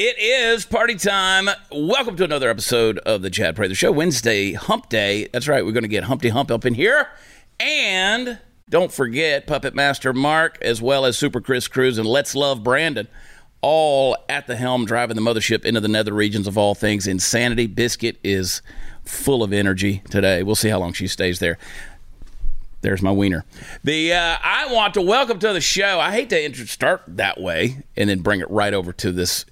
It is party time. Welcome to another episode of the Chad Prather Show. Wednesday, hump day. That's right. We're going to get Humpty Hump up in here. And don't forget Puppet Master Mark, as well as Super Chris Cruz and Let's Love Brandon, all at the helm, driving the mothership into the nether regions of all things insanity. Biscuit is full of energy today. We'll see how long she stays there. There's my wiener. I want to welcome to the show. I hate to start that way and then bring it right over to this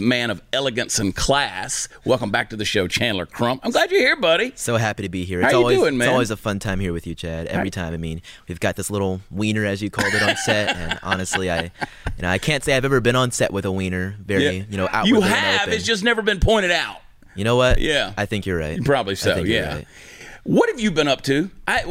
man of elegance and class. Welcome back to the show, Chandler Crump. I'm glad you're here, buddy. So happy to be here. How you doing, man? It's always a fun time here with you, Chad. Every time. I mean, we've got this little wiener, as you called it, on set. And honestly, I can't say I've ever been on set with a wiener. Outwardly you have. Open. It's just never been pointed out. You know what? Yeah. I think you're right. Probably so, yeah. What have you been up to? How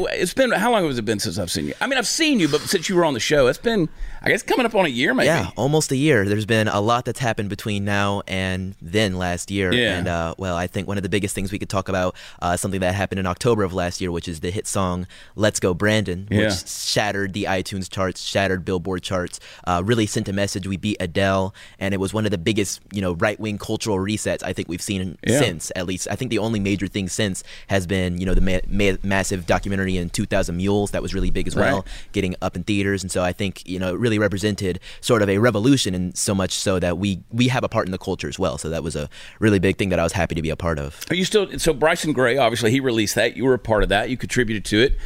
long has it been since I've seen you? I mean, I've seen you, but since you were on the show, it's been, I guess, coming up on a year, maybe. Yeah, almost a year. There's been a lot that's happened between now and then last year. Yeah. And, I think one of the biggest things we could talk about, something that happened in October of last year, which is the hit song Let's Go Brandon, which shattered the iTunes charts, shattered Billboard charts, really sent a message. We beat Adele, and it was one of the biggest, right-wing cultural resets I think we've seen since, at least. I think the only major thing since has been, the massive documentary in 2000 Mules that was really big as well, getting up in theaters. And so I think it really represented sort of a revolution, and so much so that we have a part in the culture as well. So that was a really big thing that I was happy to be a part of. Are you still? So Bryson Gray, obviously, he released that. You were a part of that. You contributed to it.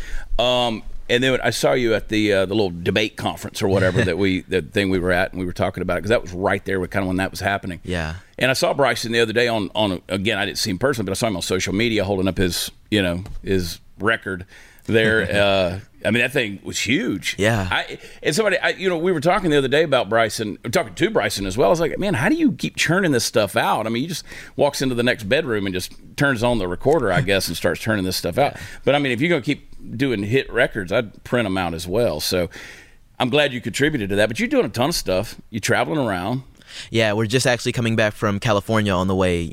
And then I saw you at the little debate conference or whatever the thing we were at, and we were talking about it because that was right there, kind of when that was happening. Yeah. And I saw Bryson the other day again, I didn't see him personally, but I saw him on social media holding up his record there. I mean, that thing was huge. Yeah. We were talking the other day about Bryson, talking to Bryson as well. I was like, man, how do you keep churning this stuff out? I mean, he just walks into the next bedroom and just turns on the recorder, I guess, and starts turning this stuff out. But I mean, if you're going to keep doing hit records, I'd print them out as well. So I'm glad you contributed to that, but you're doing a ton of stuff. You're traveling around. Yeah, we're just actually coming back from California on the way,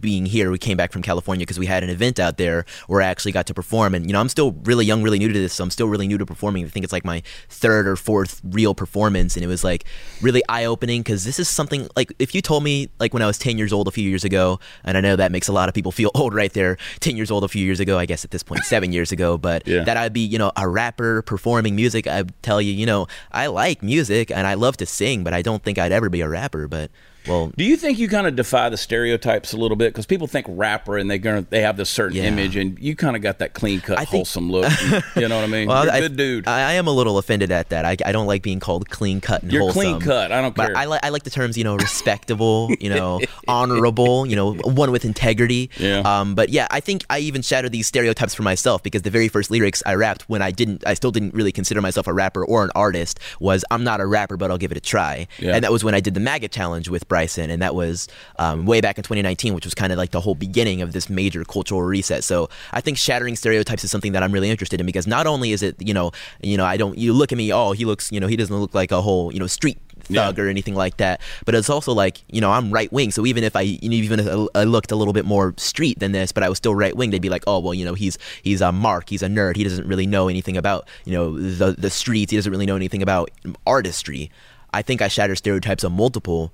being here. We came back from California because we had an event out there where I actually got to perform. And, I'm still really young, really new to this. So I'm still really new to performing. I think it's like my third or fourth real performance. And it was like really eye-opening because this is something like if you told me like when I was 10 years old a few years ago, and I know that makes a lot of people feel old right there, 10 years old a few years ago, I guess at this point, 7 years ago, but that I'd be, a rapper performing music. I'd tell you, I like music and I love to sing, but I don't think I'd ever be a rapper, but do you think you kind of defy the stereotypes a little bit? Because people think rapper and they have this certain image, and you kind of got that clean cut, wholesome look. And, you know what I mean? Well, you're a good dude. I am a little offended at that. I don't like being called clean cut and wholesome. You're clean cut. I don't care. But I like the terms, respectable, honorable, one with integrity. Yeah. But yeah, I think I even shattered these stereotypes for myself because the very first lyrics I rapped when I still didn't really consider myself a rapper or an artist was "I'm not a rapper, but I'll give it a try." Yeah. And that was when I did the MAGA challenge with Bryson, and that was way back in 2019, which was kind of like the whole beginning of this major cultural reset. So I think shattering stereotypes is something that I'm really interested in because not only is it, you look at me, oh, he looks, he doesn't look like a whole, street thug or anything like that, but it's also like, I'm right wing. So even if I looked a little bit more street than this, but I was still right wing, they'd be like, oh, well, he's a mark, he's a nerd. He doesn't really know anything about, the streets. He doesn't really know anything about artistry. I think I shatter stereotypes on multiple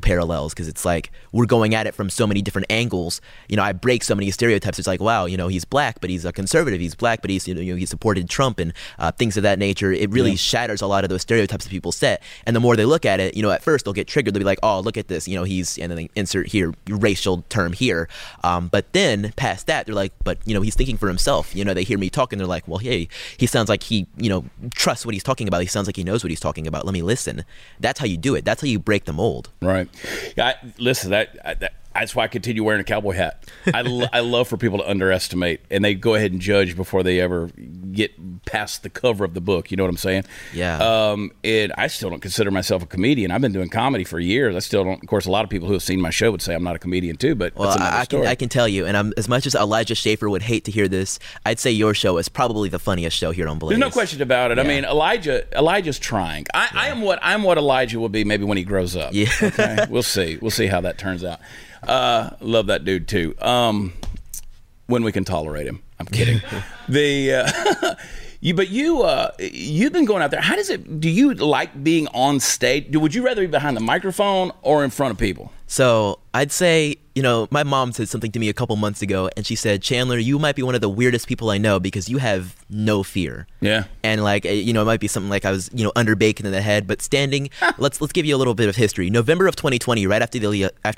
parallels because it's like we're going at it from so many different angles. I break so many stereotypes. It's like, wow, he's black, but he's a conservative. He's black, but he's, he supported Trump and things of that nature. It really shatters a lot of those stereotypes that people set. And the more they look at it, at first they'll get triggered. They'll be like, oh, look at this. He's, and then they insert here, racial term here. But then past that, they're like, but, he's thinking for himself. They hear me talking. They're like, well, hey, he sounds like he, trusts what he's talking about. He sounds like he knows what he's talking about. Let me listen. That's how you do it. That's how you break the mold. Right. That's why I continue wearing a cowboy hat. I love for people to underestimate, and they go ahead and judge before they ever get past the cover of the book. You know what I'm saying? Yeah. And I still don't consider myself a comedian. I've been doing comedy for years. I still don't. Of course, a lot of people who have seen my show would say I'm not a comedian too, but that's another story. I can tell you, and as much as Elijah Schaefer would hate to hear this, I'd say your show is probably the funniest show here on Blaze. There's no question about it. Yeah. I mean, Elijah's trying. I am what Elijah will be maybe when he grows up. Yeah. Okay? We'll see. We'll see how that turns out. Love that dude too. When we can tolerate him. I'm kidding. But you've been going out there. How does it? Do you like being on stage? Would you rather be behind the microphone or in front of people? So I'd say, you know, my mom said something to me a couple months ago, and she said, Chandler, you might be one of the weirdest people I know because you have no fear. Yeah. And like, you know, it might be something like I was, you know, under bacon in the head, but standing. Let's give you a little bit of history. November of 2020, right after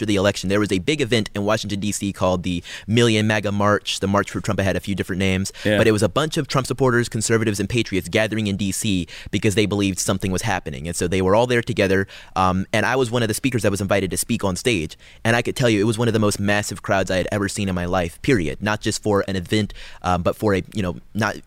the election, there was a big event in Washington D.C. called the Million MAGA March. The March for Trump had a few different names, but it was a bunch of Trump supporters, conservatives, and patriots gathering in D.C. because they believed something was happening, and so they were all there together. And I was one of the speakers that was invited to speak on stage, and I could tell you it was one of the most massive crowds I had ever seen in my life, period. Not just for an event, but for a, you know,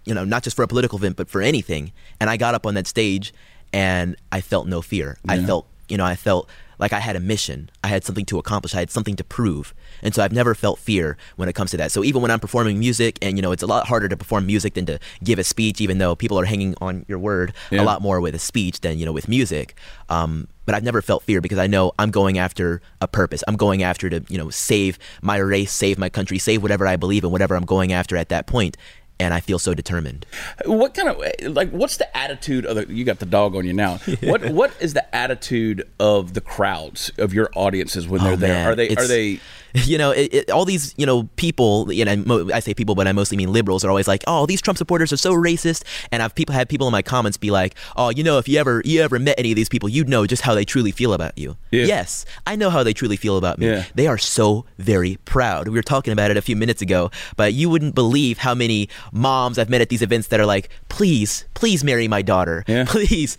not just for a political event, but for anything. And I got up on that stage and I felt no fear. Yeah. I felt like I had a mission. I had something to accomplish. I had something to prove. And so I've never felt fear when it comes to that. So even when I'm performing music, and you know, it's a lot harder to perform music than to give a speech, even though people are hanging on your word a lot more with a speech than, you know, with music. But I've never felt fear because I know I'm going after a purpose. I'm going after to, you know, save my race, save my country, save whatever I believe in, whatever I'm going after at that point. And I feel so determined. What kind of, like, what's the attitude of you got the dog on you now. What is the attitude of the crowds, of your audiences when they're there? Man. Are they? You know, all these, you know, people, you know, I say people, but I mostly mean liberals, are always like, oh, these Trump supporters are so racist. And I've had people in my comments be like, oh, you know, if you ever met any of these people, you'd know just how they truly feel about you. Yeah. Yes, I know how they truly feel about me. Yeah. They are so very proud. We were talking about it a few minutes ago, but you wouldn't believe how many moms I've met at these events that are like, please marry my daughter. Yeah. Please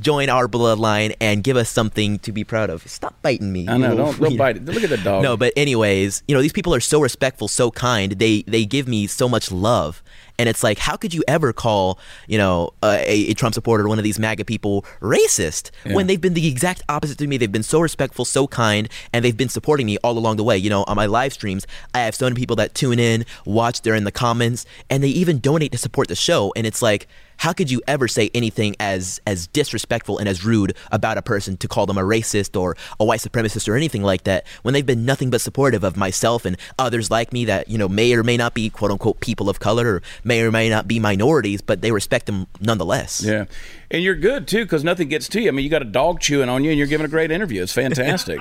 join our bloodline and give us something to be proud of. Stop biting me. I know, you don't bite it. Look at the dog. No, but anyways, you know, these people are so respectful, so kind. They give me so much love. And it's like, how could you ever call, you know, a Trump supporter, one of these MAGA people, racist when they've been the exact opposite to me? They've been so respectful, so kind, and they've been supporting me all along the way. You know, on my live streams, I have so many people that tune in, watch, they're in the comments, and they even donate to support the show. And it's like, how could you ever say anything as disrespectful and as rude about a person, to call them a racist or a white supremacist or anything like that, when they've been nothing but supportive of myself and others like me that, you know, may or may not be quote unquote people of color or may or may not be minorities, but they respect them nonetheless. Yeah. And you're good too, because nothing gets to you. I mean, you got a dog chewing on you and you're giving a great interview. It's fantastic.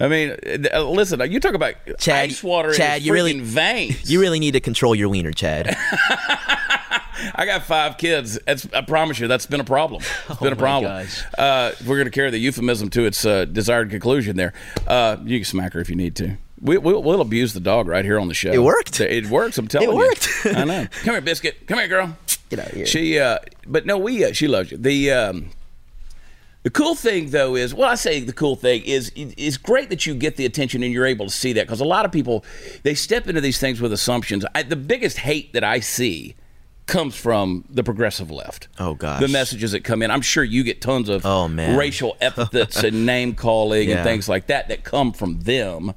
I mean, listen, you talk about Chad, ice water in your freaking veins. You really need to control your wiener, Chad. I got 5 kids. I promise you, that's been a problem. It's been a problem. We're going to carry the euphemism to its desired conclusion there. You can smack her if you need to. We'll abuse the dog right here on the show. It worked. It works, I'm telling you. It worked. You. I know. Come here, Biscuit. Come here, girl. Get out of here. She loves you. The cool thing, though, is, well, I say the cool thing is, it's great that you get the attention and you're able to see that, because a lot of people, they step into these things with assumptions. The biggest hate that I see comes from the progressive left. Oh, gosh. The messages that come in. I'm sure you get tons of racial epithets and name-calling and things like that come from them,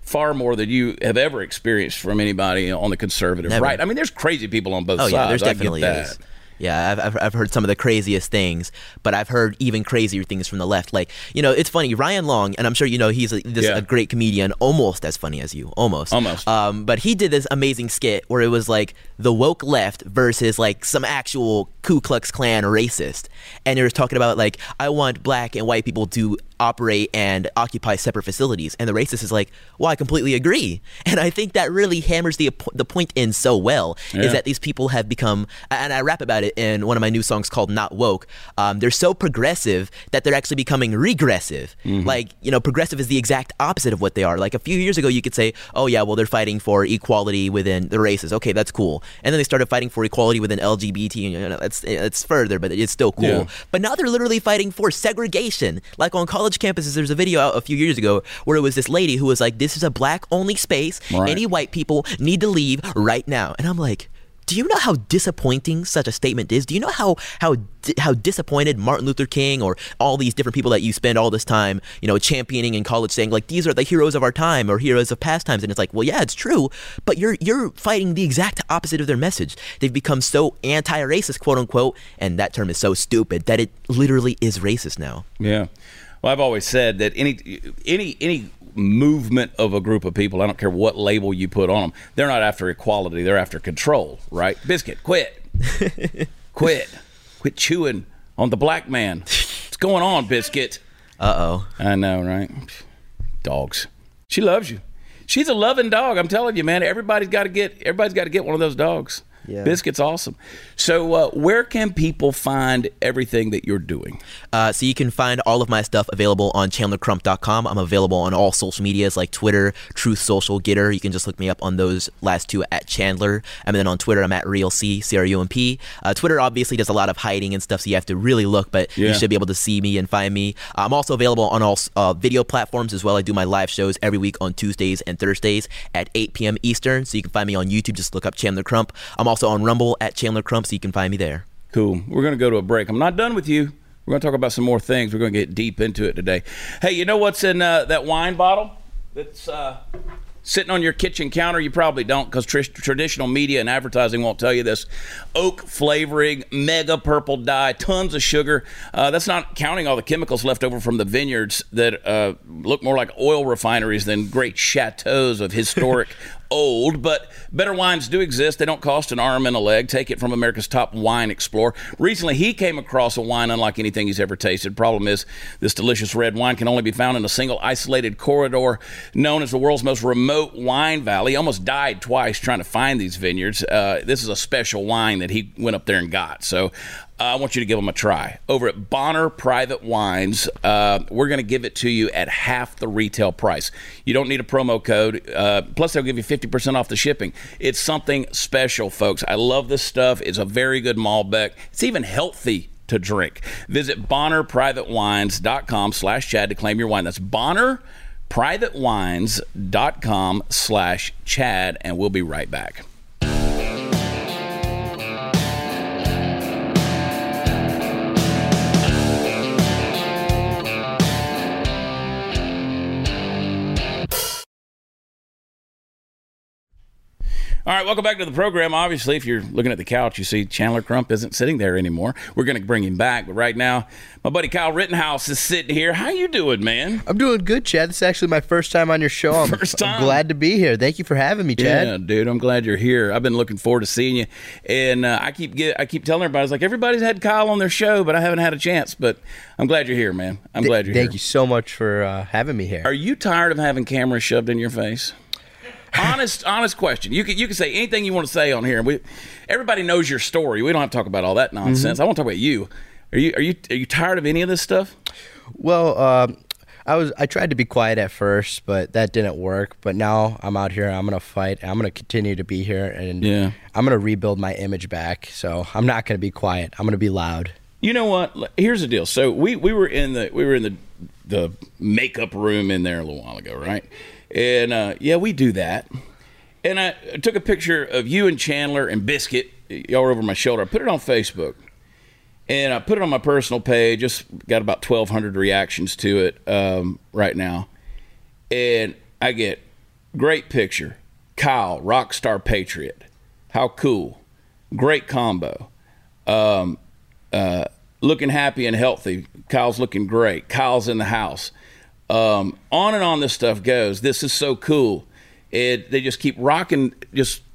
far more than you have ever experienced from anybody on the conservative right. I mean, there's crazy people on both sides. Oh, yeah, there's definitely is. Yeah, I've heard some of the craziest things, but I've heard even crazier things from the left. Like, you know, it's funny, Ryan Long, and I'm sure you know he's a great comedian, almost as funny as you, almost. But he did this amazing skit where it was like the woke left versus like some actual Ku Klux Klan racist, and he was talking about like, I want black and white people to operate and occupy separate facilities, and the racist is like, well, I completely agree. And I think that really hammers the point in so well, is that these people have become, and I rap about it in one of my new songs called Not Woke, they're so progressive that they're actually becoming regressive. Mm-hmm. Like, you know, progressive is the exact opposite of what they are. Like, a few years ago you could say, oh yeah, well, they're fighting for equality within the races, okay, that's cool, and then they started fighting for equality within LGBT, and you know, it's further, but it's still cool. But now they're literally fighting for segregation. Like, on college campuses, there's a video out a few years ago where it was this lady who was like, this is a black only space, any white people need to leave right now. And I'm like, do you know how disappointing such a statement is? Do you know how disappointed Martin Luther King or all these different people that you spend all this time, you know, championing in college, saying like, these are the heroes of our time or heroes of past times? And it's like, well, yeah, it's true, but you're fighting the exact opposite of their message. They've become so anti-racist, quote unquote, and that term is so stupid that it literally is racist now. Yeah. Well, I've always said that any movement of a group of people, I don't care what label you put on them, they're not after equality, they're after control, right? Biscuit, quit. Quit chewing on the black man. What's going on, Biscuit? Uh-oh. I know, right? Dogs. She loves you. She's a loving dog. I'm telling you, man. Everybody's got to get one of those dogs. Yeah. Biscuit's awesome. So where can people find everything that you're doing? So you can find all of my stuff available on ChandlerCrump.com. I'm available on all social medias like Twitter, Truth Social, Gitter. You can just look me up on those last two at Chandler. And then on Twitter, I'm at RealC, C-R-U-M-P. Twitter obviously does a lot of hiding and stuff, so you have to really look, but you should be able to see me and find me. I'm also available on all video platforms as well. I do my live shows every week on Tuesdays and Thursdays at 8 p.m. Eastern. So you can find me on YouTube. Just look up Chandler Crump. I'm also on Rumble at Chandler Crump, so you can find me there. Cool. We're going to go to a break. I'm not done with you. We're going to talk about some more things. We're going to get deep into it today. Hey, you know what's in that wine bottle that's sitting on your kitchen counter? You probably don't, because traditional media and advertising won't tell you this. Oak flavoring, mega purple dye, tons of sugar. That's not counting all the chemicals left over from the vineyards that look more like oil refineries than great chateaus of historic old, but better wines do exist. They don't cost an arm and a leg. Take it from America's top wine explorer. Recently, he came across a wine unlike anything he's ever tasted. Problem is, this delicious red wine can only be found in a single isolated corridor known as the world's most remote wine valley. He almost died twice trying to find these vineyards. This is a special wine that he went up there and got. So I want you to give them a try over at Bonner Private Wines. We're going to give it to you at half the retail price. You don't need a promo code. Plus, they'll give you 50% off the shipping. It's something special, folks. I love this stuff. It's a very good Malbec. It's even healthy to drink. Visit BonnerPrivateWines.com/Chad to claim your wine. That's BonnerPrivateWines.com/Chad, and we'll be right back. All right, welcome back to the program. Obviously, if you're looking at the couch, you see Chandler Crump isn't sitting there anymore. We're going to bring him back, but right now, my buddy Kyle Rittenhouse is sitting here. How you doing, man? I'm doing good, Chad. This is actually my first time on your show. I'm glad to be here. Thank you for having me, Chad. Yeah, dude, I'm glad you're here. I've been looking forward to seeing you, and I keep telling everybody, I was like, everybody's had Kyle on their show, but I haven't had a chance, but I'm glad you're here, man. I'm glad you're here. Thank you so much for having me here. Are you tired of having cameras shoved in your face? Honest question. You can say anything you want to say on here. Everybody knows your story. We don't have to talk about all that nonsense. Mm-hmm. I want to talk about you. Are you tired of any of this stuff? Well, I tried to be quiet at first, but that didn't work. But now I'm out here. I'm gonna fight. I'm gonna continue to be here, and I'm gonna rebuild my image back. So I'm not gonna be quiet. I'm gonna be loud. You know what? Here's the deal. So we were in the makeup room in there a little while ago, right? And we do that. And I took a picture of you and Chandler and Biscuit. Y'all were over my shoulder. I put it on Facebook. And I put it on my personal page. Just got about 1,200 reactions to it right now. And I get, great picture. Kyle, Rockstar Patriot. How cool. Great combo. Looking happy and healthy. Kyle's looking great. Kyle's in the house. On and on this stuff goes. This is so cool. They just keep rocking.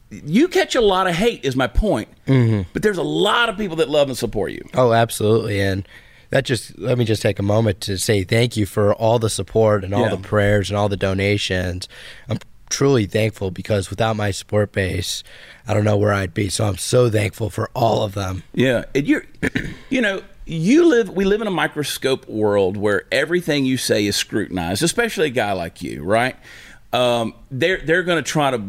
You catch a lot of hate is my point. Mm-hmm. But there's a lot of people that love and support you. Oh, absolutely. And let me just take a moment to say thank you for all the support and all the prayers and all the donations. I'm truly thankful, because without my support base, I don't know where I'd be. So I'm so thankful for all of them. Yeah. And we live in a microscope world where everything you say is scrutinized, especially a guy like you, right? They're going to try to,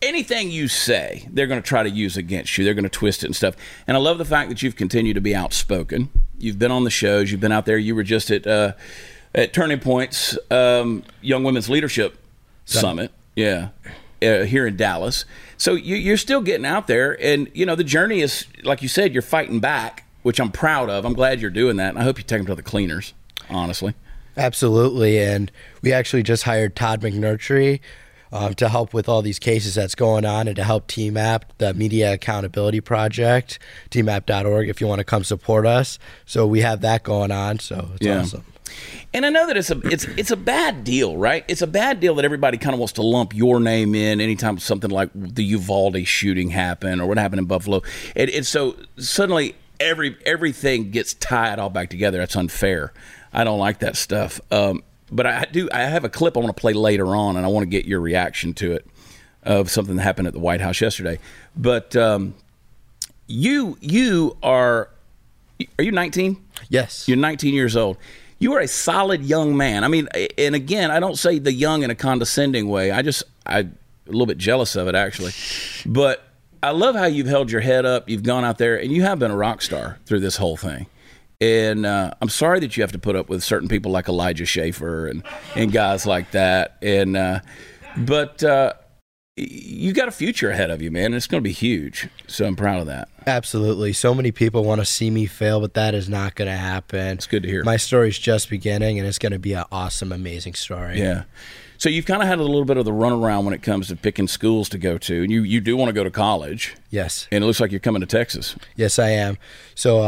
anything you say, they're going to try to use against you. They're going to twist it and stuff. And I love the fact that you've continued to be outspoken. You've been on the shows. You've been out there. You were just at Turning Point's Young Women's Leadership Summit. Yeah. Here in Dallas. So you're still getting out there. And, the journey is, like you said, you're fighting back, which I'm proud of. I'm glad you're doing that. And I hope you take them to the cleaners, honestly. Absolutely. And we actually just hired Todd McNurtry to help with all these cases that's going on, and to help TMAP, the Media Accountability Project, tmap.org, if you want to come support us. So we have that going on. So it's awesome. And I know that it's a bad deal, right? It's a bad deal that everybody kind of wants to lump your name in anytime something like the Uvalde shooting happened or what happened in Buffalo. And so suddenly everything gets tied all back together. That's unfair. I don't like that stuff. But I have a clip I want to play later on, and I want to get your reaction to it of something that happened at the White House yesterday. But you are 19? Yes. You're 19 years old. You are a solid young man. I mean, and again, I don't say the young in a condescending way. I'm a little bit jealous of it, actually. But I love how you've held your head up. You've gone out there, and you have been a rock star through this whole thing. And I'm sorry that you have to put up with certain people like Elijah Schaefer and guys like that. And but you got a future ahead of you, man. And it's going to be huge. So I'm proud of that. Absolutely. So many people want to see me fail, but that is not going to happen. It's good to hear. My story's just beginning, and it's going to be an awesome, amazing story. Yeah. So you've kind of had a little bit of the runaround when it comes to picking schools to go to. And you do want to go to college. Yes. And it looks like you're coming to Texas. Yes, I am. So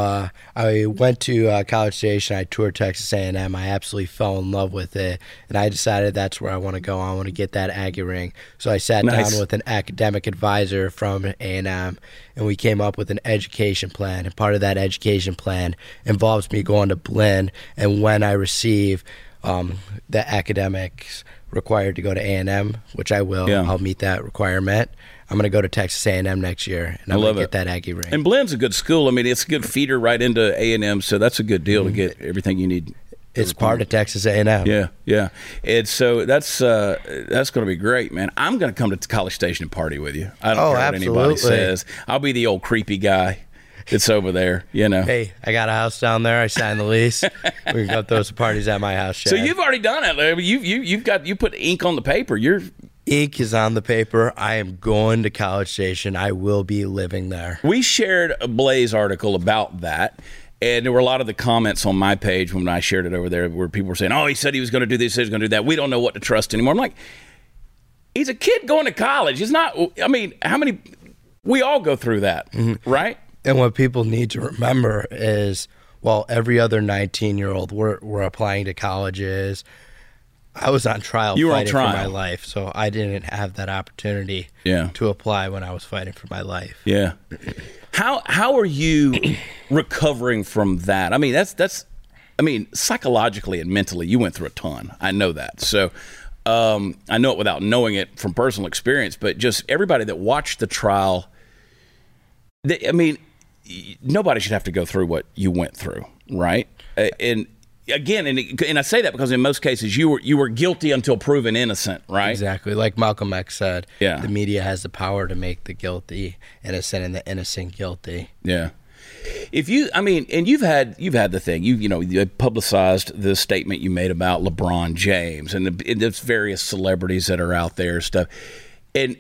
I went to College Station. I toured Texas A&M. I absolutely fell in love with it. And I decided that's where I want to go. I want to get that Aggie ring. So I sat down with an academic advisor from A&M, and we came up with an education plan. And part of that education plan involves me going to Blinn. And when I receive the academics required to go to A&M, which I will. Yeah. I'll meet that requirement. I'm going to go to Texas A&M next year, and I'm going to get that Aggie ring. And Blinn's a good school. I mean, it's a good feeder right into A&M, so that's a good deal to get everything you need. It's part of Texas A&M. Yeah, yeah. And so that's going to be great, man. I'm going to come to College Station and party with you. I don't care what anybody says. I'll be the old creepy guy. It's over there, you know. Hey, I got a house down there. I signed the lease. We can go throw some parties at my house, Chad. So you've already done it. You put ink on the paper. Ink is on the paper. I am going to College Station. I will be living there. We shared a Blaze article about that, and there were a lot of the comments on my page when I shared it over there where people were saying, oh, he said he was going to do this, he was going to do that. We don't know what to trust anymore. I'm like, he's a kid going to college. He's not – I mean, how many – we all go through that, mm-hmm. right? And what people need to remember is, well, every other 19-year-old we're applying to colleges. I was on trial fighting for my life, so I didn't have that opportunity to apply when I was fighting for my life. Yeah. How are you recovering from that? I mean, that's psychologically and mentally, you went through a ton. I know that. So I know it without knowing it from personal experience, but just everybody that watched the trial, I mean, nobody should have to go through what you went through, right? And again, and I say that because in most cases you were guilty until proven innocent, right? Exactly. Like Malcolm X said, the media has the power to make the guilty innocent and the innocent guilty. Yeah. If you, I mean, and you've had the thing, you publicized the statement you made about LeBron James and there's various celebrities that are out there and stuff, and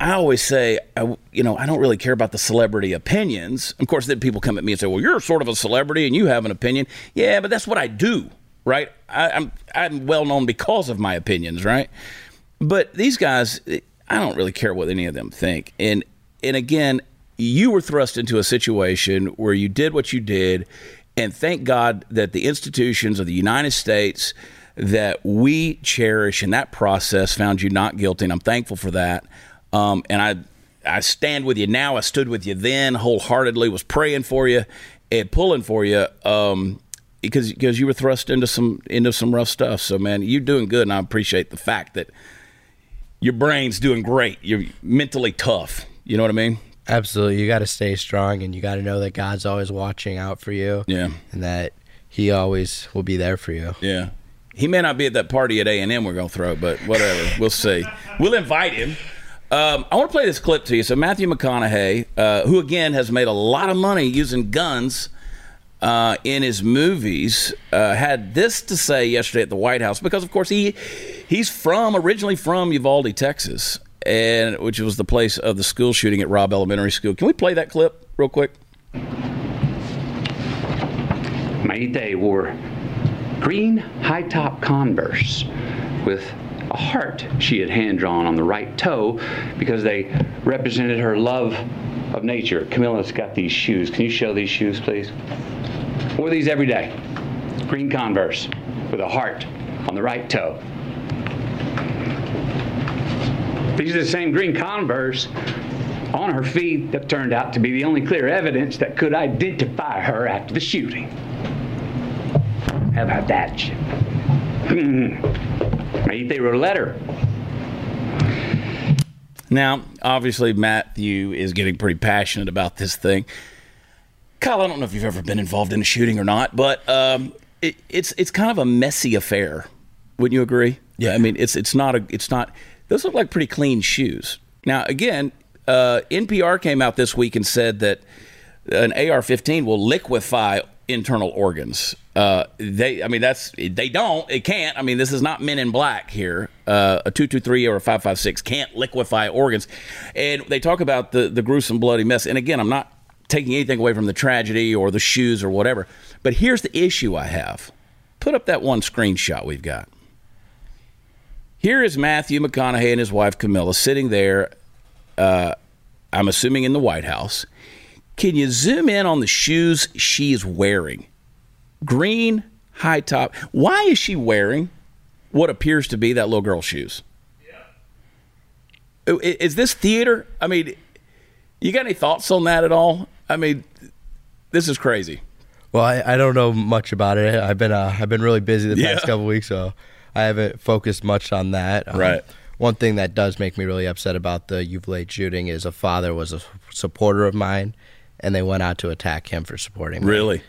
I always say, I don't really care about the celebrity opinions. Of course, then people come at me and say, well, you're sort of a celebrity and you have an opinion. Yeah, but that's what I do, right? I'm well known because of my opinions, right? But these guys, I don't really care what any of them think. And again, you were thrust into a situation where you did what you did, and thank God that the institutions of the United States that we cherish in that process found you not guilty, and I'm thankful for that. And I stand with you now. I stood with you then wholeheartedly, was praying for you and pulling for you because you were thrust into some rough stuff. So, man, you're doing good, and I appreciate the fact that your brain's doing great. You're mentally tough. You know what I mean? Absolutely. You got to stay strong, and you got to know that God's always watching out for you. Yeah. And that he always will be there for you. Yeah. He may not be at that party at A&M we're going to throw, but whatever. We'll see. We'll invite him. I want to play this clip to you. So Matthew McConaughey, who, again, has made a lot of money using guns in his movies, had this to say yesterday at the White House because, of course, he's originally from Uvalde, Texas, and which was the place of the school shooting at Robb Elementary School. Can we play that clip real quick? My day wore green high-top Converse with a heart she had hand-drawn on the right toe because they represented her love of nature. Camilla's got these shoes. Can you show these shoes, please? Wore these every day. green Converse with a heart on the right toe. These are the same green Converse on her feet that turned out to be the only clear evidence that could identify her after the shooting. How about that? Maybe they wrote a letter. Now, obviously, Matthew is getting pretty passionate about this thing. Kyle, I don't know if you've ever been involved in a shooting or not, but it's kind of a messy affair. Wouldn't you agree? Yeah. I mean, it's not. Those look like pretty clean shoes. Now, again, NPR came out this week and said that an AR-15 will liquefy internal organs. It can't. I mean, this is not Men in Black here. A 223 or a 556 can't liquefy organs. And they talk about the gruesome bloody mess. And again, I'm not taking anything away from the tragedy or the shoes or whatever. But here's the issue I have. Put up that one screenshot we've got. Here is Matthew McConaughey and his wife Camilla sitting there, I'm assuming in the White House. Can you zoom in on the shoes she's wearing? Green, high top. Why is she wearing what appears to be that little girl's shoes? Yeah. Is this theater? I mean, you got any thoughts on that at all? I mean, this is crazy. Well, I don't know much about it. I've been really busy the past couple weeks, so I haven't focused much on that. Right. One thing that does make me really upset about the Uvalde shooting is a father was a supporter of mine, and they went out to attack him for supporting me. Really?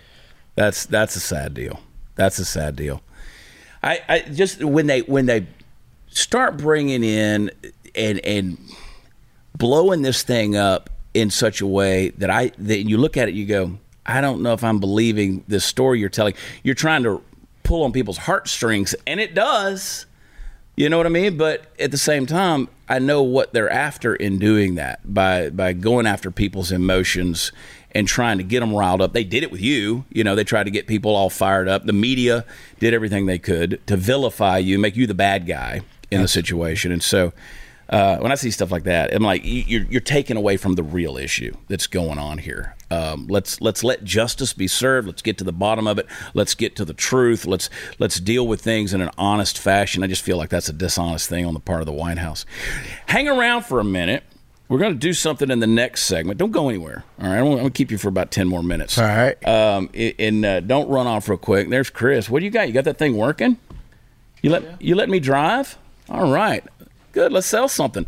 That's a sad deal. That's a sad deal. I just when they start bringing in and blowing this thing up in such a way that you look at it, you go, I don't know if I'm believing this story you're telling. You're trying to pull on people's heartstrings, and it does. You know what I mean? But at the same time, I know what they're after in doing that by going after people's emotions and trying to get them riled up. They did it with you. You know, they tried to get people all fired up. The media did everything they could to vilify you, make you the bad guy in the situation. And so when I see stuff like that, I'm like, you're taken away from the real issue that's going on here. Let's let justice be served. Let's get to the bottom of it. Let's get to the truth. Let's deal with things in an honest fashion. I just feel like that's a dishonest thing on the part of the White House. Hang around for a minute. We're going to do something in the next segment. Don't go anywhere. All right, I'm going to keep you for about 10 more minutes. All right. And don't run off real quick. There's Chris. What do you got? You got that thing working? You let me drive? All right. Good. Let's sell something.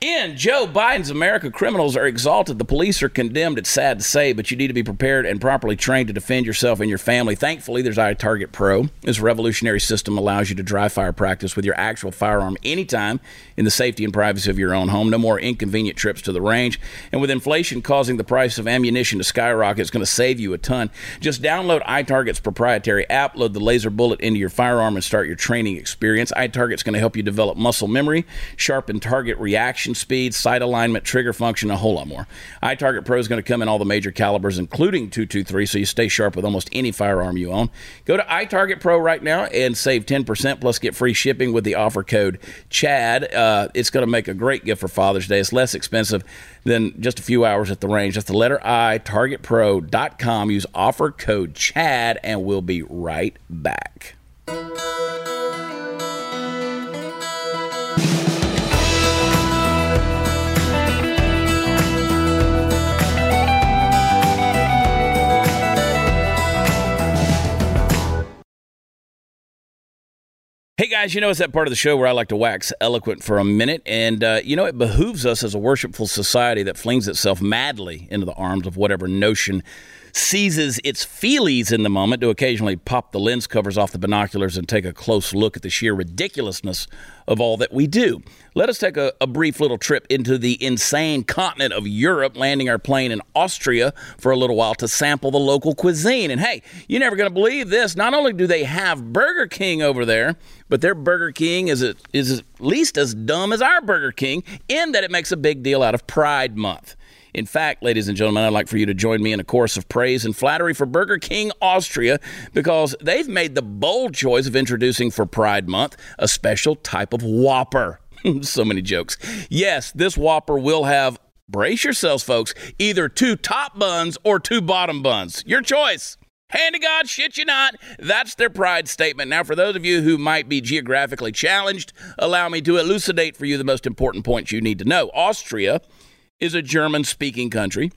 In Joe Biden's America, criminals are exalted. The police are condemned. It's sad to say, but you need to be prepared and properly trained to defend yourself and your family. Thankfully, there's iTarget Pro. This revolutionary system allows you to dry fire practice with your actual firearm anytime in the safety and privacy of your own home. No more inconvenient trips to the range. And with inflation causing the price of ammunition to skyrocket, it's going to save you a ton. Just download iTarget's proprietary app, load the laser bullet into your firearm, and start your training experience. iTarget's going to help you develop muscle memory, sharpen target reaction speed, sight alignment, trigger function, a whole lot more. iTarget Pro is going to come in all the major calibers, including .223, so you stay sharp with almost any firearm you own. Go to iTarget Pro right now and save 10%, plus get free shipping with the offer code CHAD. It's going to make a great gift for Father's Day. It's less expensive than just a few hours at the range. That's the letter I, targetpro.com. Use offer code CHAD, and we'll be right back. Hey, guys, you know, it's that part of the show where I like to wax eloquent for a minute. And, you know, it behooves us as a worshipful society that flings itself madly into the arms of whatever notion seizes its feelies in the moment to occasionally pop the lens covers off the binoculars and take a close look at the sheer ridiculousness of all that we do. Let us take a brief little trip into the insane continent of Europe, landing our plane in Austria for a little while to sample the local cuisine. And, hey, you're never going to believe this. Not only do they have Burger King over there, but their Burger King is at least as dumb as our Burger King in that it makes a big deal out of Pride Month. In fact, ladies and gentlemen, I'd like for you to join me in a chorus of praise and flattery for Burger King Austria, because they've made the bold choice of introducing for Pride Month a special type of Whopper. So many jokes. Yes, this Whopper will have, brace yourselves folks, either 2 top buns or 2 bottom buns. Your choice. Hand to God, shit you not. That's their pride statement. Now, for those of you who might be geographically challenged, allow me to elucidate for you the most important points you need to know. Austria is a German-speaking country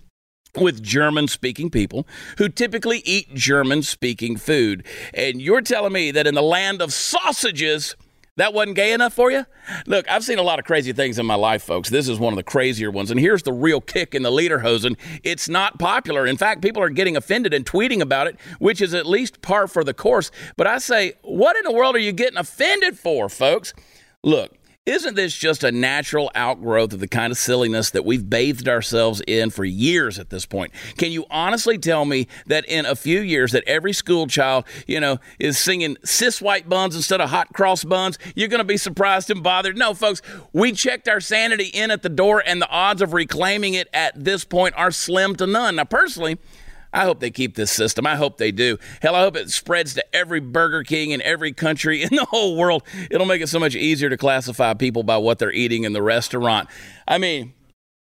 with German-speaking people who typically eat German-speaking food. And you're telling me that in the land of sausages, that wasn't gay enough for you? Look, I've seen a lot of crazy things in my life, folks. This is one of the crazier ones. And here's the real kick in the lederhosen. It's not popular. In fact, people are getting offended and tweeting about it, which is at least par for the course. But I say, what in the world are you getting offended for, folks? Look, isn't this just a natural outgrowth of the kind of silliness that we've bathed ourselves in for years at this point? Can you honestly tell me that in a few years that every school child, is singing cis white buns instead of hot cross buns? You're going to be surprised and bothered. No, folks, we checked our sanity in at the door, and the odds of reclaiming it at this point are slim to none. Now, personally, I hope they keep this system. I hope they do. Hell, I hope it spreads to every Burger King in every country in the whole world. It'll make it so much easier to classify people by what they're eating in the restaurant. I mean,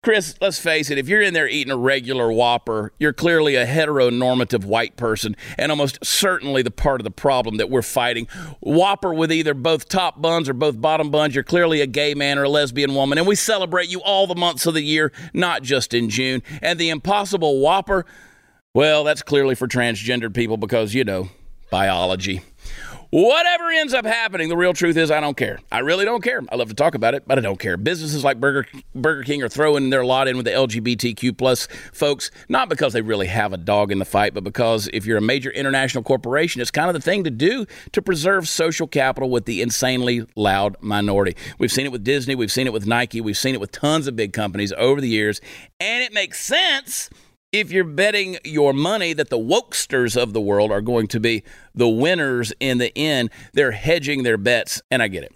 Chris, let's face it. If you're in there eating a regular Whopper, you're clearly a heteronormative white person and almost certainly the part of the problem that we're fighting. Whopper with either both top buns or both bottom buns, you're clearly a gay man or a lesbian woman. And we celebrate you all the months of the year, not just in June. And the Impossible Whopper, well, that's clearly for transgendered people because, biology. Whatever ends up happening, the real truth is I don't care. I really don't care. I love to talk about it, but I don't care. Businesses like Burger King are throwing their lot in with the LGBTQ plus folks, not because they really have a dog in the fight, but because if you're a major international corporation, it's kind of the thing to do to preserve social capital with the insanely loud minority. We've seen it with Disney. We've seen it with Nike. We've seen it with tons of big companies over the years, and it makes sense if you're betting your money that the wokesters of the world are going to be the winners in the end. They're hedging their bets, and I get it.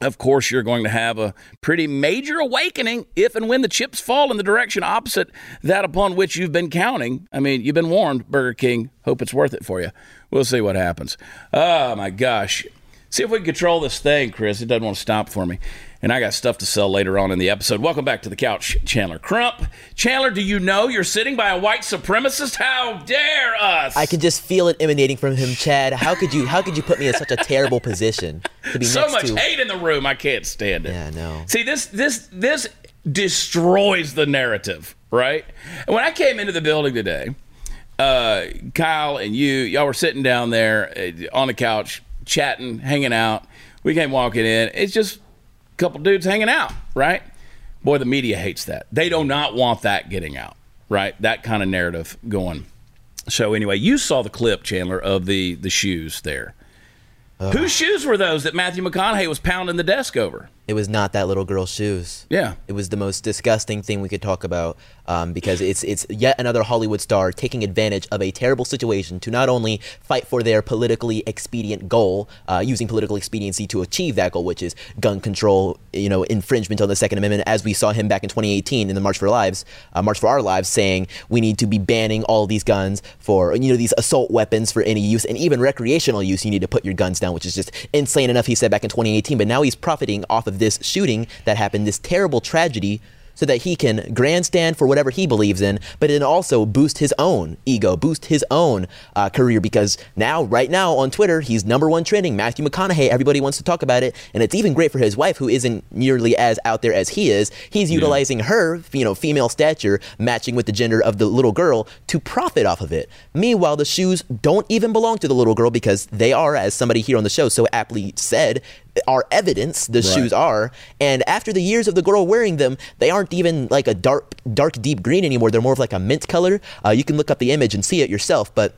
Of course, you're going to have a pretty major awakening if and when the chips fall in the direction opposite that upon which you've been counting. I mean, you've been warned, Burger King. Hope it's worth it for you. We'll see what happens. Oh, my gosh. See if we can control this thing, Chris. It doesn't want to stop for me. And I got stuff to sell later on in the episode. Welcome back to the couch, Chandler Crump. Chandler, do you know you're sitting by a white supremacist? How dare us? I could just feel it emanating from him, Chad. How could you put me in such a terrible position to be so much hate in the room? I can't stand it. Yeah, no. See, this destroys the narrative, right? And when I came into the building today, Kyle and y'all were sitting down there on the couch, chatting, hanging out. We came walking in. It's just couple dudes hanging out, right? Boy, the media hates that. They do not want that getting out, right? That kind of narrative going. So anyway, you saw the clip, Chandler, of the shoes there. Whose shoes were those that Matthew McConaughey was pounding the desk over? It was not that little girl's shoes. Yeah. It was the most disgusting thing we could talk about because it's yet another Hollywood star taking advantage of a terrible situation to not only fight for their politically expedient goal, using political expediency to achieve that goal, which is gun control, infringement on the Second Amendment, as we saw him back in 2018 in the March for Our Lives, saying we need to be banning all these guns for, these assault weapons for any use and even recreational use. You need to put your guns down, which is just insane enough, he said back in 2018, but now he's profiting off of this shooting that happened, this terrible tragedy, so that he can grandstand for whatever he believes in, but then also boost his own ego, boost his own career, because right now on Twitter, he's #1 trending, Matthew McConaughey. Everybody wants to talk about it, and it's even great for his wife, who isn't nearly as out there as he is. He's utilizing her, female stature, matching with the gender of the little girl to profit off of it. Meanwhile, the shoes don't even belong to the little girl because they are, as somebody here on the show so aptly said, are evidence, the right. Shoes are, and after the years of the girl wearing them, they aren't even like a dark deep green anymore. They're more of like a mint color. You can look up the image and see it yourself, but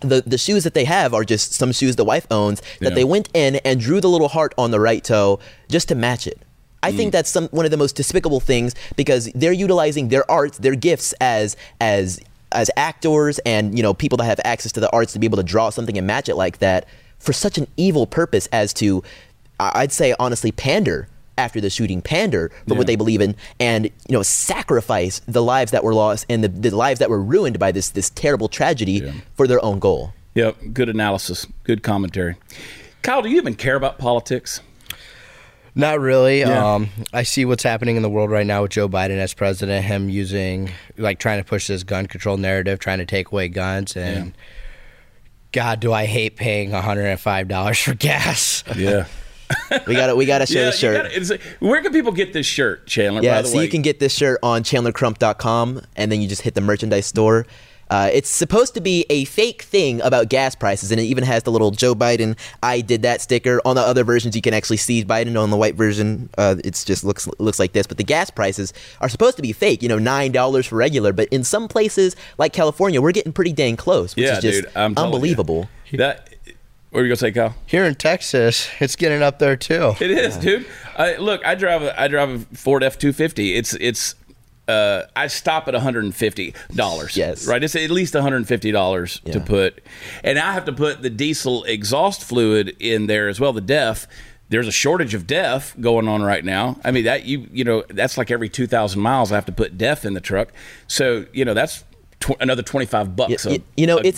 the shoes that they have are just some shoes the wife owns that they went in and drew the little heart on the right toe just to match it. I think that's one of the most despicable things, because they're utilizing their arts, their gifts as actors and people that have access to the arts to be able to draw something and match it like that for such an evil purpose as to, I'd say honestly, pander after the shooting, for what they believe in, and sacrifice the lives that were lost and the lives that were ruined by this terrible tragedy for their own goal. Yeah, good analysis, good commentary. Kyle, do you even care about politics? Not really. Yeah. I see what's happening in the world right now with Joe Biden as president, him trying to push this gun control narrative, trying to take away guns, and God, do I hate paying $105 for gas. Yeah. We got to show the shirt. Where can people get this shirt, Chandler? Yeah, by the way? You can get this shirt on ChandlerCrump.com, and then you just hit the merchandise store. It's supposed to be a fake thing about gas prices, and it even has the little Joe Biden "I did that" sticker. On the other versions, you can actually see Biden. On the white version, it just looks like this. But the gas prices are supposed to be fake. You know, $9 for regular, but in some places like California, we're getting pretty dang close, which is just unbelievable. What were you gonna say, Kyle? Here in Texas, it's getting up there too. It is, dude. Look, I drive a Ford F-250. It's I stop at $150. Yes, right. It's at least $150 to put, and I have to put the diesel exhaust fluid in there as well. The DEF. There's a shortage of DEF going on right now. I mean that you know that's like every 2,000 miles I have to put DEF in the truck. So you know that's. Another $25.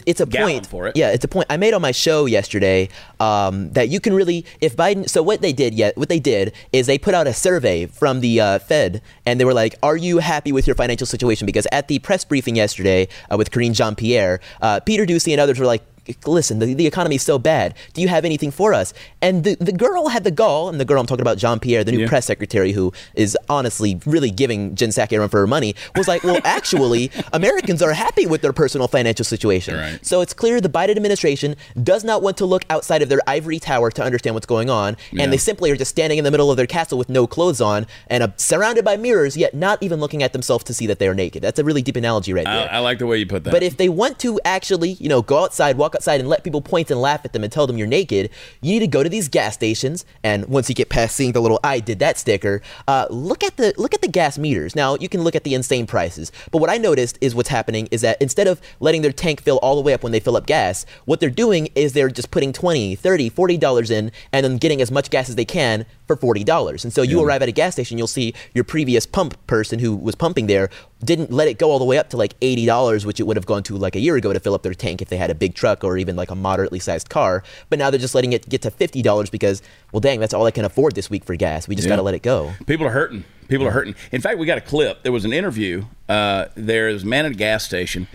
It's a point for it. Yeah, it's a point I made on my show yesterday that you can really, if Biden. So what they did is they put out a survey from the Fed, and they were like, "Are you happy with your financial situation?" Because at the press briefing yesterday with Karine Jean-Pierre, Peter Doocy and others were like, "Listen, the economy's so bad. Do you have anything for us?" And the girl had the gall, and the girl I'm talking about, Jean-Pierre, the new press secretary, who is honestly really giving Jen Psaki a run for her money, was like, "Well, actually, Americans are happy with their personal financial situation." Right. So it's clear the Biden administration does not want to look outside of their ivory tower to understand what's going on, and they simply are just standing in the middle of their castle with no clothes on and surrounded by mirrors, yet not even looking at themselves to see that they are naked. That's a really deep analogy right there. I like the way you put that. But if they want to actually, go outside, walk outside and let people point and laugh at them and tell them you're naked, you need to go to these gas stations, and once you get past seeing the little "I did that" sticker, look at the gas meters. Now you can look at the insane prices, but what I noticed is what's happening is that instead of letting their tank fill all the way up when they fill up gas, what they're doing is they're just putting $20, $30, $40 in and then getting as much gas as they can for $40. And so you arrive at a gas station, you'll see your previous pump person who was pumping there didn't let it go all the way up to like $80, which it would have gone to like a year ago to fill up their tank if they had a big truck or even like a moderately sized car. But now they're just letting it get to $50 because, well, dang, that's all I can afford this week for gas. We just got to let it go. People are hurting. People are hurting. In fact, we got a clip. There was an interview. There's a man at a gas station.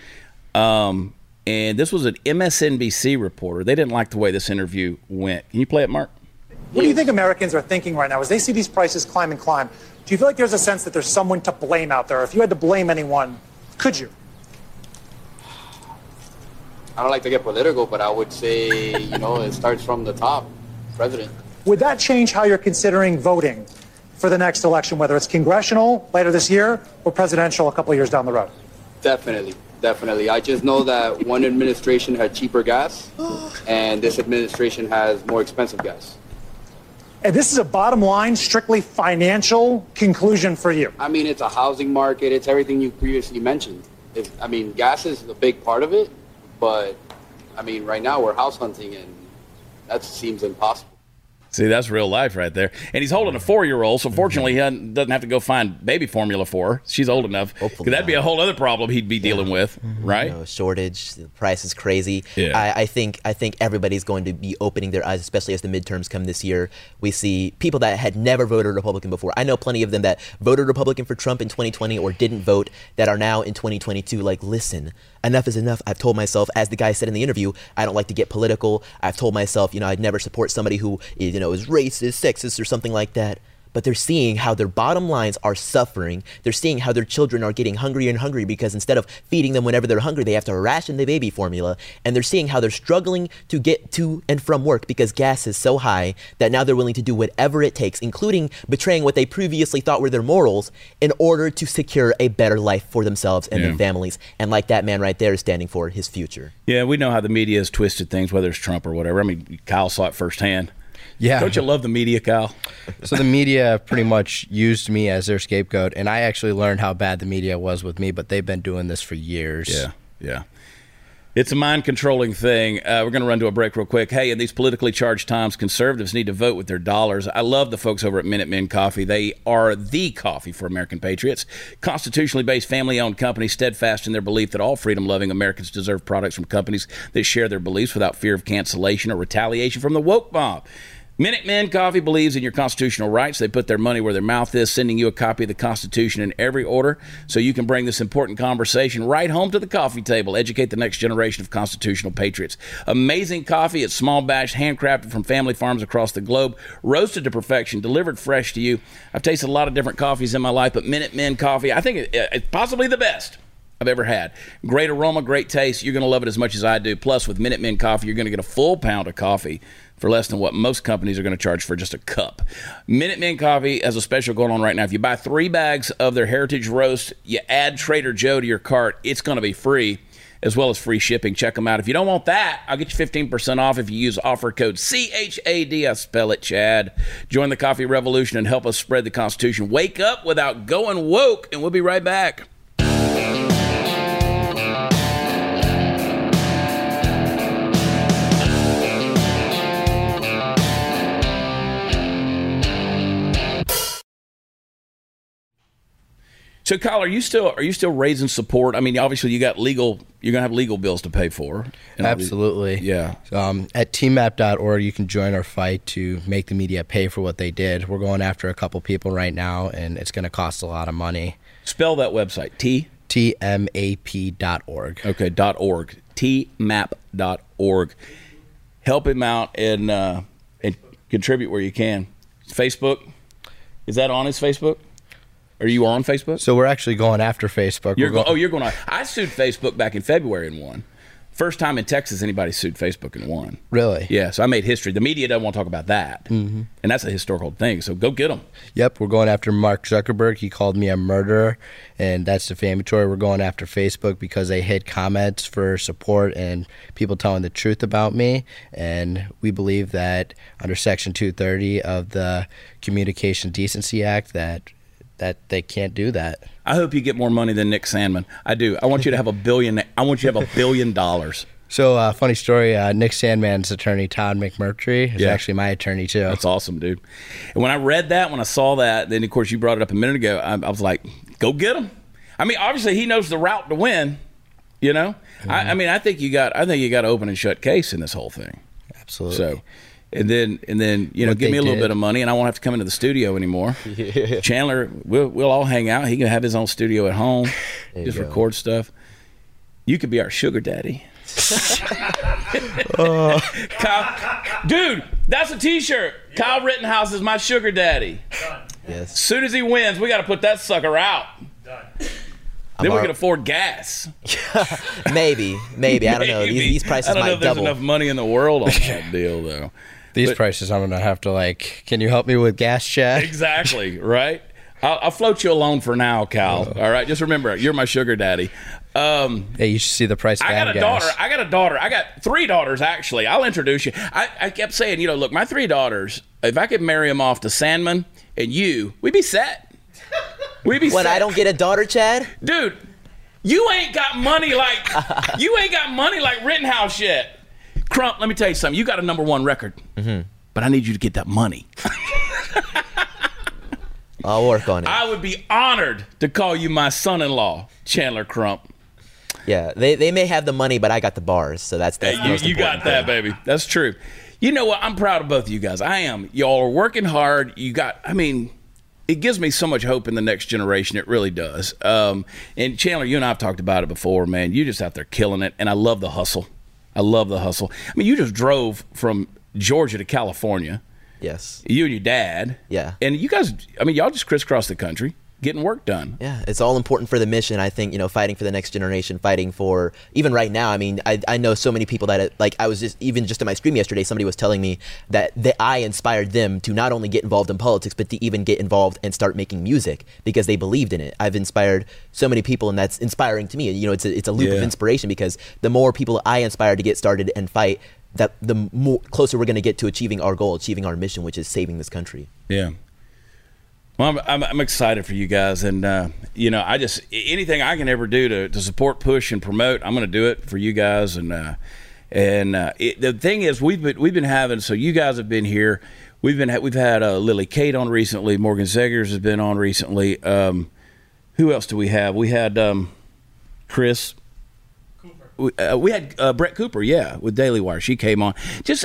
And this was an MSNBC reporter. They didn't like the way this interview went. Can you play it, Mark? What do you think Americans are thinking right now as they see these prices climb and climb? Do you feel like there's a sense that there's someone to blame out there? If you had to blame anyone, could you? I don't like to get political, but I would say, it starts from the top, president. Would that change how you're considering voting for the next election, whether it's congressional later this year or presidential a couple of years down the road? Definitely. I just know that one administration had cheaper gas, and this administration has more expensive gas. And this is a bottom line, strictly financial conclusion for you. I mean, it's a housing market. It's everything you previously mentioned. Gas is a big part of it. But, right now we're house hunting, and that seems impossible. See, that's real life right there. And he's holding a 4-year-old, so fortunately he doesn't have to go find baby formula for her. She's old enough. Hopefully that'd be a whole other problem he'd be dealing with, right? Shortage, the price is crazy. Yeah. I think everybody's going to be opening their eyes, especially as the midterms come this year. We see people that had never voted Republican before. I know plenty of them that voted Republican for Trump in 2020 or didn't vote that are now in 2022 like, listen, enough is enough. I've told myself, as the guy said in the interview, I don't like to get political. I've told myself, I'd never support somebody who is is racist, sexist, or something like that. But they're seeing how their bottom lines are suffering. They're seeing how their children are getting hungrier and hungrier because instead of feeding them whenever they're hungry, they have to ration the baby formula. And they're seeing how they're struggling to get to and from work because gas is so high that now they're willing to do whatever it takes, including betraying what they previously thought were their morals in order to secure a better life for themselves and their families. And like that man right there is standing for his future. Yeah, we know how the media has twisted things, whether it's Trump or whatever. Kyle saw it firsthand. Yeah. Don't you love the media, Kyle? So the media pretty much used me as their scapegoat, and I actually learned how bad the media was with me, but they've been doing this for years. Yeah. It's a mind-controlling thing. We're going to run to a break real quick. Hey, in these politically charged times, conservatives need to vote with their dollars. I love the folks over at Minutemen Coffee. They are the coffee for American patriots. Constitutionally based, family-owned company, steadfast in their belief that all freedom-loving Americans deserve products from companies that share their beliefs without fear of cancellation or retaliation from the woke mob. Minutemen Coffee believes in your constitutional rights. They put their money where their mouth is, sending you a copy of the Constitution in every order so you can bring this important conversation right home to the coffee table. Educate the next generation of constitutional patriots. Amazing coffee. It's small batch, handcrafted from family farms across the globe, roasted to perfection, delivered fresh to you. I've tasted a lot of different coffees in my life, but Minutemen Coffee, I think it's possibly the best I've ever had. Great aroma, great taste. You're going to love it as much as I do. Plus, with Minutemen Coffee, you're going to get a full pound of coffee for less than what most companies are going to charge for just a cup. Minutemen Coffee has a special going on right now. If you buy 3 bags of their Heritage Roast, you add Trader Joe to your cart, it's going to be free, as well as free shipping. Check them out. If you don't want that, I'll get you 15% off if you use offer code CHAD. I spell it Chad. Join the coffee revolution and help us spread the Constitution. Wake up without going woke, and we'll be right back. So, Kyle, are you still raising support? I mean, obviously, you got legal. You're gonna have legal bills to pay for. Absolutely, yeah. At TMAP.org, you can join our fight to make the media pay for what they did. We're going after a couple people right now, and it's gonna cost a lot of money. Spell that website. TMAP.org. Okay. .org. TMAP.org. Help him out and contribute where you can. Facebook. Is that on his Facebook? Are you on Facebook? So we're actually going after Facebook. You're going on. I sued Facebook back in February and won. First time in Texas anybody sued Facebook and won. Really? Yeah, so I made history. The media doesn't want to talk about that. Mm-hmm. And that's a historical thing, so go get them. Yep, we're going after Mark Zuckerberg. He called me a murderer, and that's defamatory. We're going after Facebook because they hid comments for support and people telling the truth about me. And we believe that under Section 230 of the Communication Decency Act that they can't do that. I hope you get more money than Nick Sandman. I do. I want you to have $1 billion. So, funny story, Nick Sandman's attorney, Todd McNurtry, is actually my attorney, too. That's awesome, dude. And when I saw that, then, of course, you brought it up a minute ago, I was like, go get him. I mean, obviously, he knows the route to win, you know? Mm-hmm. I think you got an open and shut case in this whole thing. Absolutely. So, And then you know, give me a little bit of money, and I won't have to come into the studio anymore. Yeah. Chandler, we'll all hang out. He can have his own studio at home, just record stuff. You could be our sugar daddy. Kyle, dude, that's a T-shirt. Yeah. Kyle Rittenhouse is my sugar daddy. Done. Yes. As soon as he wins, we got to put that sucker out. Done. Then we can afford gas. Maybe. I don't know. These prices might double. I don't know if there's enough money in the world on that deal, though. These prices, I'm going to have to, like, can you help me with gas, Chad? Exactly, right? I'll float you alone for now, Kyle. All right? Just remember, you're my sugar daddy. Hey, you should see the price of gas. I got a daughter. I got 3 daughters, actually. I'll introduce you. I kept saying, you know, look, my 3 daughters, if I could marry them off to Sandman and you, we'd be set. When I don't get a daughter, Chad? Dude, you ain't got money like Rittenhouse yet. Crump, let me tell you something. You got a #1 record, but I need you to get that money. I'll work on it. I would be honored to call you my son-in-law, Chandler Crump. Yeah, they may have the money, but I got the bars, so that's the most important thing. You got that, baby. That's true. You know what? I'm proud of both of you guys. I am. Y'all are working hard. It gives me so much hope in the next generation. It really does. And Chandler, you and I have talked about it before, man. You're just out there killing it, and I love the hustle. I mean, you just drove from Georgia to California. Yes. You and your dad. Yeah. And you guys, I mean, y'all just crisscrossed the country, getting work done. Yeah, it's all important for the mission. I think, you know, fighting for the next generation, fighting for, even right now, I mean, I know so many people that, like, I was just, even just in my stream yesterday, somebody was telling me that I inspired them to not only get involved in politics, but to even get involved and start making music because they believed in it. I've inspired so many people, and that's inspiring to me. You know, it's a loop of inspiration because the more people I inspire to get started and fight, that the more closer we're going to get to achieving our goal, achieving our mission, which is saving this country. Yeah. Well, I'm excited for you guys, and you know, I just anything I can ever do to support, push, and promote, I'm going to do it for you guys. The thing is, we've been having. So you guys have been here. We've had Lily Kate on recently. Morgan Zegers has been on recently. Who else do we have? We had Chris Cooper. we had Brett Cooper, with Daily Wire. She came on.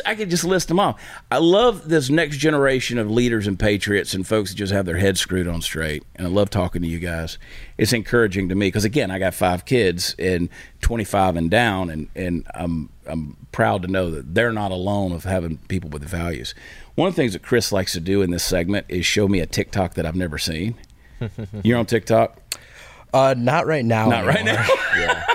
I could just list them off. I love this next generation of leaders and patriots and folks that just have their heads screwed on straight. And I love talking to you guys. It's encouraging to me because, again, I got 5 kids and 25 and down, and I'm proud to know that they're not alone of having people with values. One of the things that Chris likes to do in this segment is show me a TikTok that I've never seen. You're on TikTok? Not right now. Not anymore. Right now?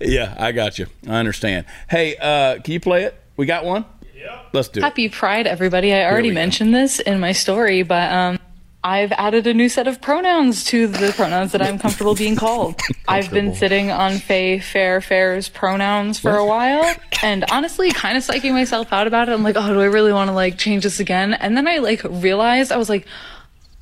Yeah, I got you. I understand. Hey, can you play it? We got one? Yeah. Let's do it. Happy Pride, everybody. I already mentioned this in my story, but I've added a new set of pronouns to the pronouns that I'm comfortable being called. I've been sitting on Fair's pronouns for a while, and honestly kind of psyching myself out about it. I'm like, oh, do I really want to like change this again? And then I like realized, I was like,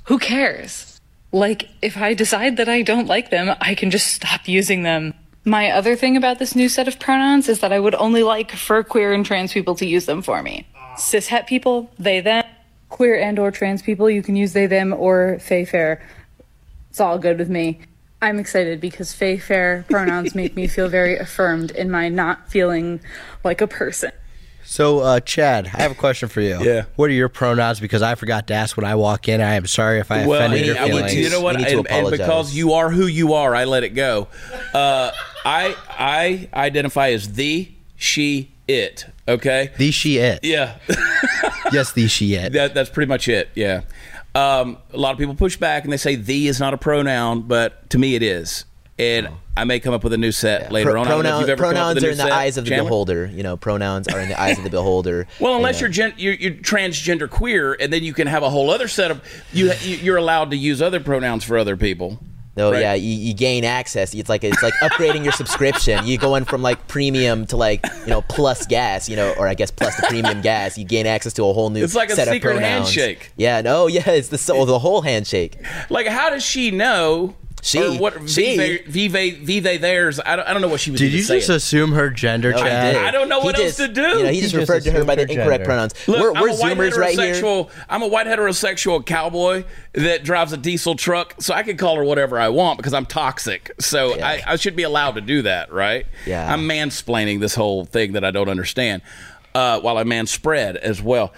who cares? Like, if I decide that I don't like them, I can just stop using them. My other thing about this new set of pronouns is that I would only like for queer and trans people to use them for me. Cishet people, they, them. Queer and or trans people, you can use they, them, or fair. It's all good with me. I'm excited because fair pronouns make me feel very affirmed in my not feeling like a person. So, Chad, I have a question for you. Yeah. What are your pronouns? Because I forgot to ask when I walk in. I am sorry if I offended your feelings. You know what? And because you are who you are, I let it go. I identify as the, she, it. Okay? The, she, it. Yeah. Yes, the, she, it. That's pretty much it, yeah. A lot of people push back and they say the is not a pronoun, but to me it is. And I may come up with a new set later on. I don't know if you've ever pronouns are in the eyes of the beholder. You know, pronouns are in the eyes of the beholder. Well, unless you're transgender queer, and then you can have a whole other set of you're allowed to use other pronouns for other people. No, right? Yeah, you gain access. It's like upgrading your subscription. You go in from like premium to like plus gas, or I guess plus the premium gas. You gain access to a whole new set of pronouns. It's like a secret handshake. Yeah, it's the whole handshake. Like, how does she know? I don't know what she was saying. Did you just assume her gender, Chad? I don't know what else to do. He just referred to her by the incorrect pronouns. Look, we're Zoomers right here. I'm a white heterosexual cowboy that drives a diesel truck, so I can call her whatever I want because I'm toxic. So I should be allowed to do that, right? Yeah. I'm mansplaining this whole thing that I don't understand while I manspread as well.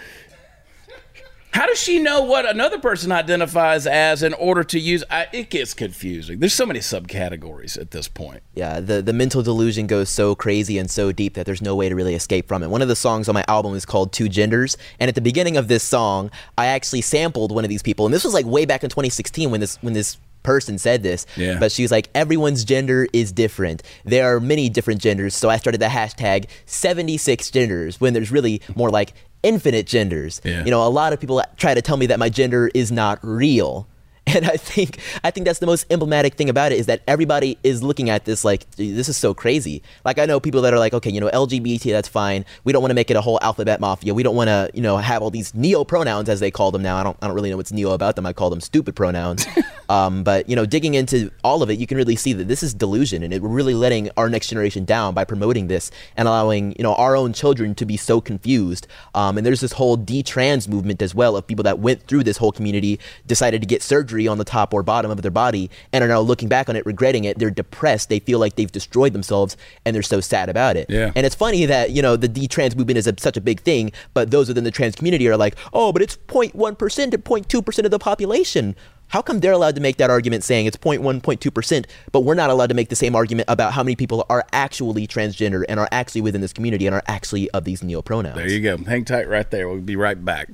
How does she know what another person identifies as in order to use? It gets confusing. There's so many subcategories at this point. Yeah, the mental delusion goes so crazy and so deep that there's no way to really escape from it. One of the songs on my album is called Two Genders. And at the beginning of this song, I actually sampled one of these people. And this was like way back in 2016 when this person said this, but she was like, everyone's gender is different. There are many different genders. So I started the hashtag 76 genders when there's really more like infinite genders. Yeah. A lot of people try to tell me that my gender is not real. And I think that's the most emblematic thing about it, is that everybody is looking at this like, this is so crazy. Like, I know people that are like, okay, LGBT, that's fine. We don't want to make it a whole alphabet mafia. We don't want to, have all these neo pronouns, as they call them now. I don't really know what's neo about them. I call them stupid pronouns. But, digging into all of it, you can really see that this is delusion, and we're really letting our next generation down by promoting this and allowing, our own children to be so confused. And there's this whole detrans movement as well, of people that went through this whole community, decided to get surgery on the top or bottom of their body, and are now looking back on it, regretting it. They're depressed. They feel like they've destroyed themselves, and they're so sad about it. Yeah. And it's funny that, the detrans movement is such a big thing, but those within the trans community are like, oh, but it's 0.1% to 0.2% of the population. How come they're allowed to make that argument saying it's 0.1, 0.2%, but we're not allowed to make the same argument about how many people are actually transgender and are actually within this community and are actually of these neopronouns? There you go. Hang tight right there. We'll be right back.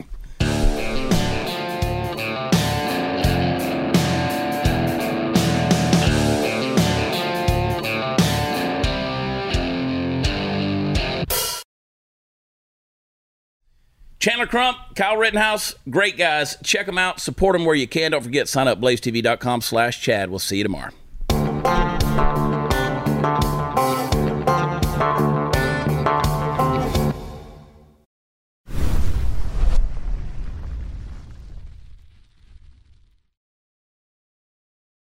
Chandler Crump, Kyle Rittenhouse, great guys. Check them out. Support them where you can. Don't forget, sign up, BlazeTV.com/Chad. We'll see you tomorrow.